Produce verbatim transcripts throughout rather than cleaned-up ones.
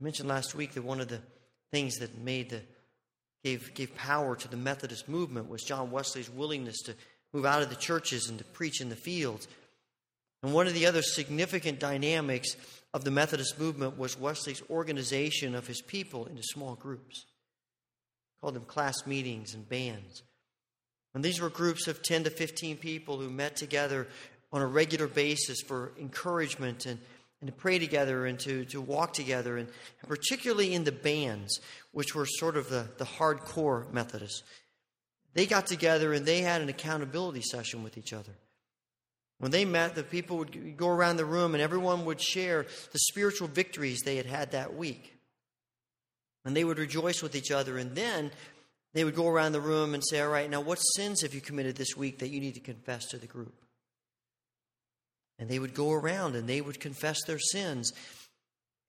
I mentioned last week that one of the things that made the gave gave power to the Methodist movement was John Wesley's willingness to move out of the churches and to preach in the fields. And one of the other significant dynamics of the Methodist movement was Wesley's organization of his people into small groups. He called them class meetings and bands. And these were groups of ten to fifteen people who met together on a regular basis for encouragement and and to pray together and to, to walk together, and, and particularly in the bands, which were sort of the, the hardcore Methodists. They got together and they had an accountability session with each other. When they met, the people would go around the room and everyone would share the spiritual victories they had had that week. And they would rejoice with each other, and then they would go around the room and say, all right, now what sins have you committed this week that you need to confess to the group? And they would go around and they would confess their sins.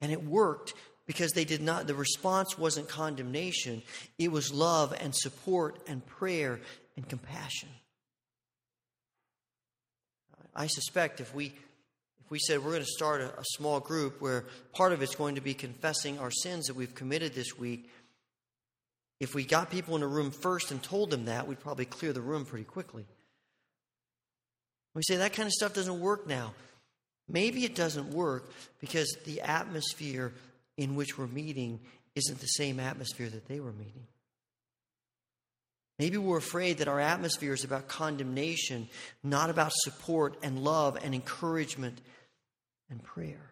And it worked because they did not, the response wasn't condemnation. It was love and support and prayer and compassion. I suspect if we if we said we're going to start a, a small group where part of it's going to be confessing our sins that we've committed this week, if we got people in a room first and told them that, we'd probably clear the room pretty quickly. We say that kind of stuff doesn't work now. Maybe it doesn't work because the atmosphere in which we're meeting isn't the same atmosphere that they were meeting. Maybe we're afraid that our atmosphere is about condemnation, not about support and love and encouragement and prayer.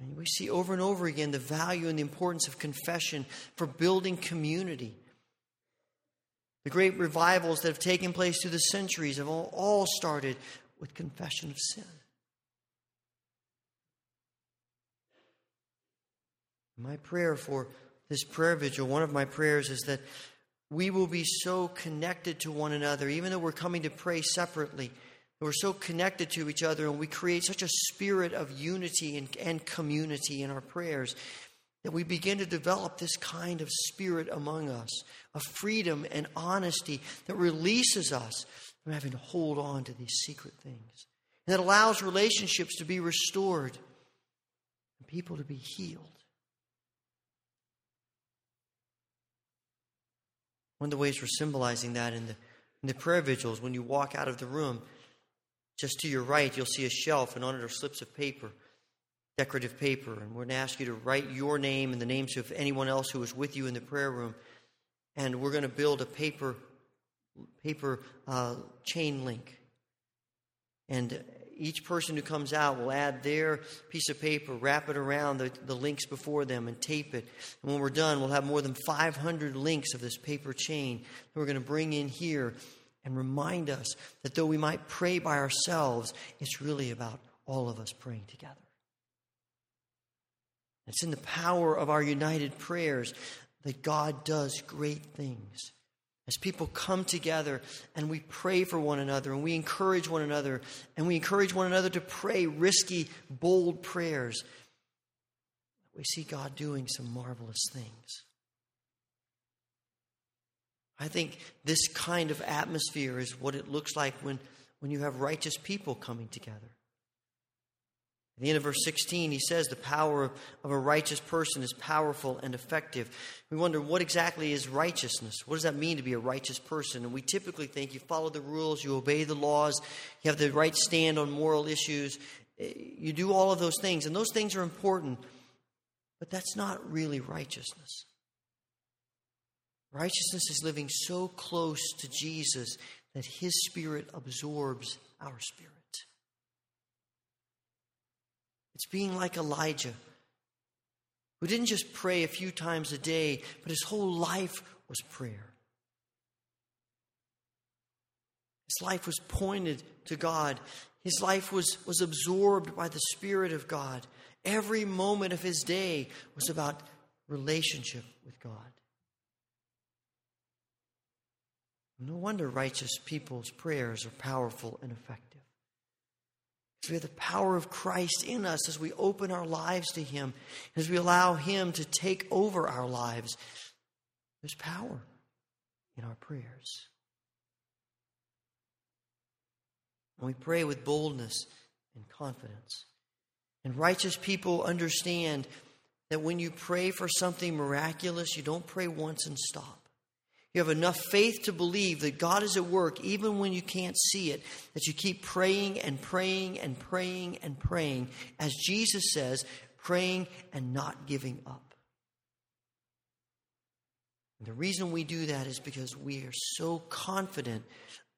And we see over and over again the value and the importance of confession for building community. The great revivals that have taken place through the centuries have all, all started with confession of sin. My prayer for this prayer vigil, one of my prayers, is that we will be so connected to one another, even though we're coming to pray separately, that we're so connected to each other and we create such a spirit of unity and, and community in our prayers that we begin to develop this kind of spirit among us, of freedom and honesty that releases us from having to hold on to these secret things, and that allows relationships to be restored and people to be healed. One of the ways we're symbolizing that in the, in the prayer vigils, when you walk out of the room, just to your right, you'll see a shelf, and on it are slips of paper, decorative paper, and we're going to ask you to write your name and the names of anyone else who is with you in the prayer room, and we're going to build a paper paper uh, chain link. And each person who comes out will add their piece of paper, wrap it around the, the links before them, and tape it. And when we're done, we'll have more than five hundred links of this paper chain that we're going to bring in here and remind us that though we might pray by ourselves, it's really about all of us praying together. It's in the power of our united prayers that God does great things. As people come together and we pray for one another and we encourage one another and we encourage one another to pray risky, bold prayers, we see God doing some marvelous things. I think this kind of atmosphere is what it looks like when, when you have righteous people coming together. At the end of verse sixteen, he says the power of, of a righteous person is powerful and effective. We wonder, what exactly is righteousness? What does that mean to be a righteous person? And we typically think you follow the rules, you obey the laws, you have the right stand on moral issues, you do all of those things, and those things are important, but that's not really righteousness. Righteousness is living so close to Jesus that his Spirit absorbs our spirit. It's being like Elijah, who didn't just pray a few times a day, but his whole life was prayer. His life was pointed to God. His life was, was absorbed by the Spirit of God. Every moment of his day was about relationship with God. No wonder righteous people's prayers are powerful and effective. We have the power of Christ in us as we open our lives to him, as we allow him to take over our lives. There's power in our prayers. And we pray with boldness and confidence. And righteous people understand that when you pray for something miraculous, you don't pray once and stop. You have enough faith to believe that God is at work even when you can't see it, that you keep praying and praying and praying and praying, as Jesus says, praying and not giving up. And the reason we do that is because we are so confident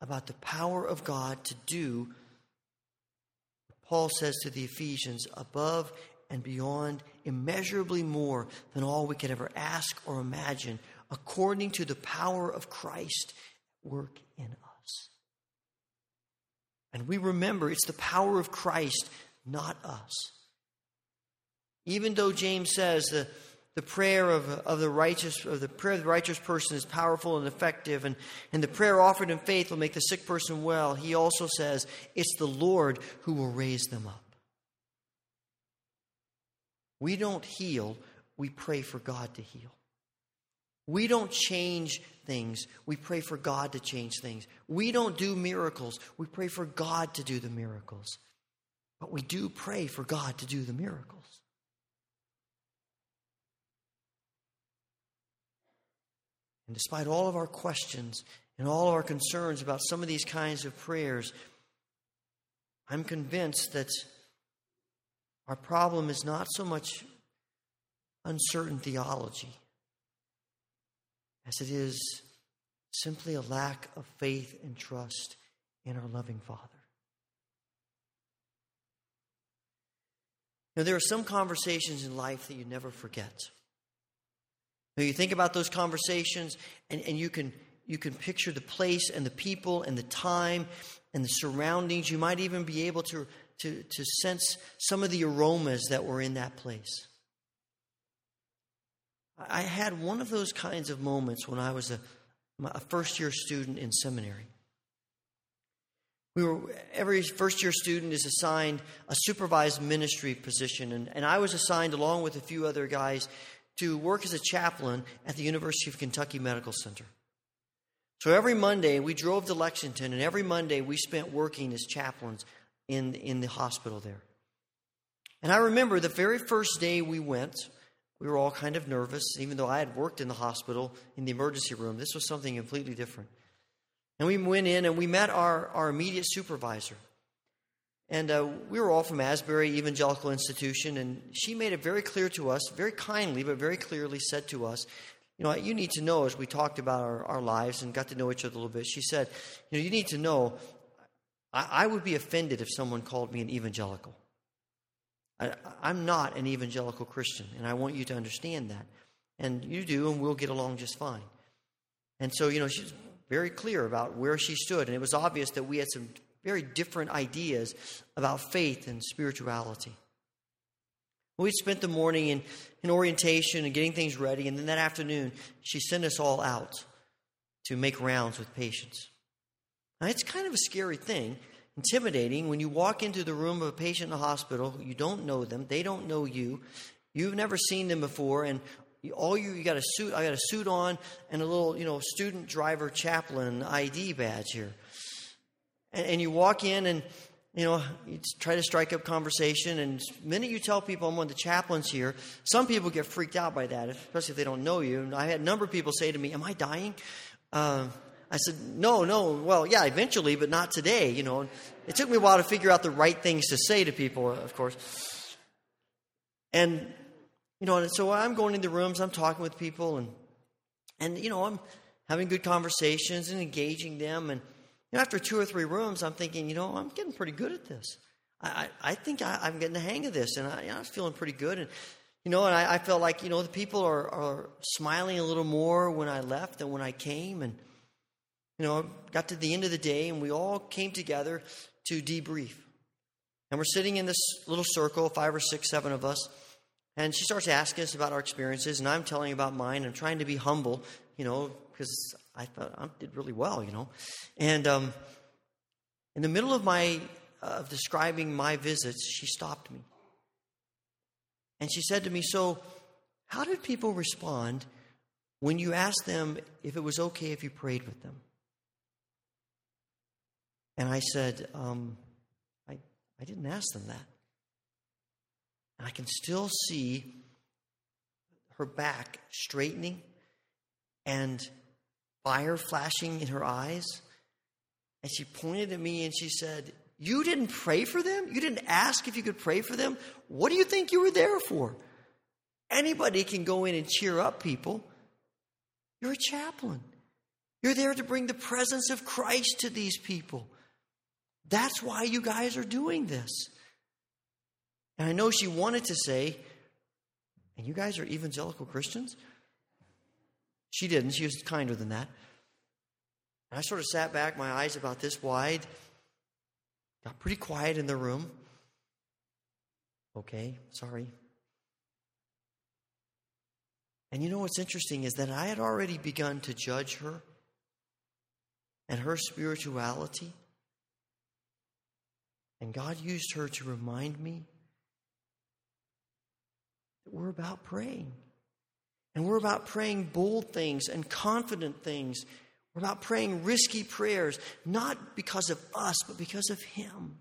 about the power of God to do what Paul says to the Ephesians, above and beyond, immeasurably more than all we could ever ask or imagine, according to the power of Christ at work in us. And we remember it's the power of Christ, not us. Even though James says the, the prayer of, of the righteous of the prayer of the righteous person is powerful and effective, and, and the prayer offered in faith will make the sick person well, he also says it's the Lord who will raise them up. We don't heal, we pray for God to heal. We don't change things. We pray for God to change things. We don't do miracles. We pray for God to do the miracles. But we do pray for God to do the miracles. And despite all of our questions and all of our concerns about some of these kinds of prayers, I'm convinced that our problem is not so much uncertain theology as it is simply a lack of faith and trust in our loving Father. Now, there are some conversations in life that you never forget. Now, you think about those conversations, and, and you can you can picture the place and the people and the time and the surroundings. You might even be able to, to, to sense some of the aromas that were in that place. I had one of those kinds of moments when I was a, a first-year student in seminary. We were every first-year student is assigned a supervised ministry position, and, and I was assigned, along with a few other guys, to work as a chaplain at the University of Kentucky Medical Center. So every Monday, we drove to Lexington, and every Monday we spent working as chaplains in, in the hospital there. And I remember the very first day we went, we were all kind of nervous, even though I had worked in the hospital in the emergency room. This was something completely different. And we went in and we met our, our immediate supervisor. And uh, we were all from Asbury Evangelical Institution, and she made it very clear to us, very kindly but very clearly said to us, you know, you need to know, as we talked about our, our lives and got to know each other a little bit, she said, you know, you need to know, I, I would be offended if someone called me an evangelical. I, I'm not an evangelical Christian, and I want you to understand that. And you do, and we'll get along just fine. And so, you know, she's very clear about where she stood, and it was obvious that we had some very different ideas about faith and spirituality. We spent the morning in, in orientation and getting things ready, and then that afternoon, she sent us all out to make rounds with patients. Now, it's kind of a scary thing. Intimidating when you walk into the room of a patient in a hospital. You don't know them, they don't know you, you've never seen them before, and all you you got a suit I got a suit on and a little, you know, student driver chaplain I D badge here, and, and you walk in and, you know, you try to strike up conversation, and the minute you tell people I'm one of the chaplains here, some people get freaked out by that, especially if they don't know you. And I had a number of people say to me, am I dying? Um uh, I said, no, no, well, yeah, eventually, but not today, you know. It took me a while to figure out the right things to say to people, of course. And, you know, and so I'm going into rooms, I'm talking with people, and, and you know, I'm having good conversations and engaging them. And you know, after two or three rooms, I'm thinking, you know, I'm getting pretty good at this. I, I, I think I, I'm getting the hang of this, and I, you know, I'm feeling pretty good. And, you know, and I, I felt like, you know, the people are, are smiling a little more when I left than when I came, and you know, got to the end of the day, and we all came together to debrief. And we're sitting in this little circle, five or six, seven of us, and she starts asking us about our experiences, and I'm telling about mine. I'm trying to be humble, you know, because I thought I did really well, you know. And um, in the middle of my uh, of describing my visits, she stopped me. And she said to me, so how did people respond when you asked them if it was okay if you prayed with them? And I said, um, I, I didn't ask them that. And I can still see her back straightening and fire flashing in her eyes. And she pointed at me and she said, "You didn't pray for them? You didn't ask if you could pray for them? What do you think you were there for? Anybody can go in and cheer up people. You're a chaplain. You're there to bring the presence of Christ to these people. That's why you guys are doing this." And I know she wanted to say, "And you guys are evangelical Christians?" She didn't. She was kinder than that. And I sort of sat back, my eyes about this wide, got pretty quiet in the room. Okay, sorry. And you know what's interesting is that I had already begun to judge her and her spirituality. And God used her to remind me that we're about praying. And we're about praying bold things and confident things. We're about praying risky prayers, not because of us, but because of Him.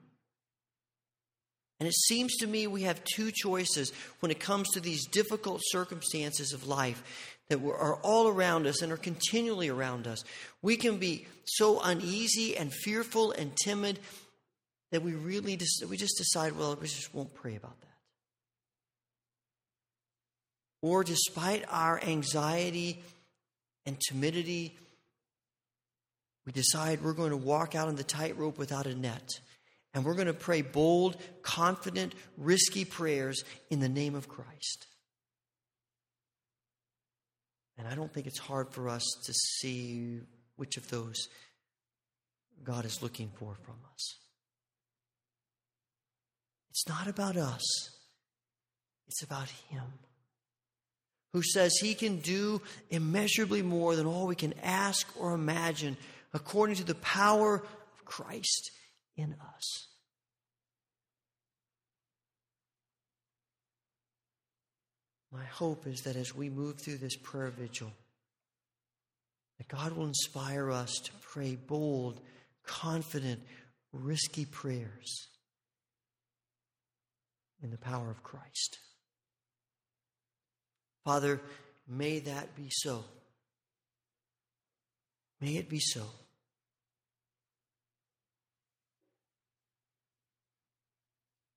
And it seems to me we have two choices when it comes to these difficult circumstances of life that are all around us and are continually around us. We can be so uneasy and fearful and timid that we really just, we just decide, well, we just won't pray about that. Or despite our anxiety and timidity, we decide we're going to walk out on the tightrope without a net. And we're going to pray bold, confident, risky prayers in the name of Christ. And I don't think it's hard for us to see which of those God is looking for from us. It's not about us. It's about Him, who says He can do immeasurably more than all we can ask or imagine, according to the power of Christ in us. My hope is that as we move through this prayer vigil, that God will inspire us to pray bold, confident, risky prayers in the power of Christ. Father, may that be so. May it be so.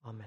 Amen.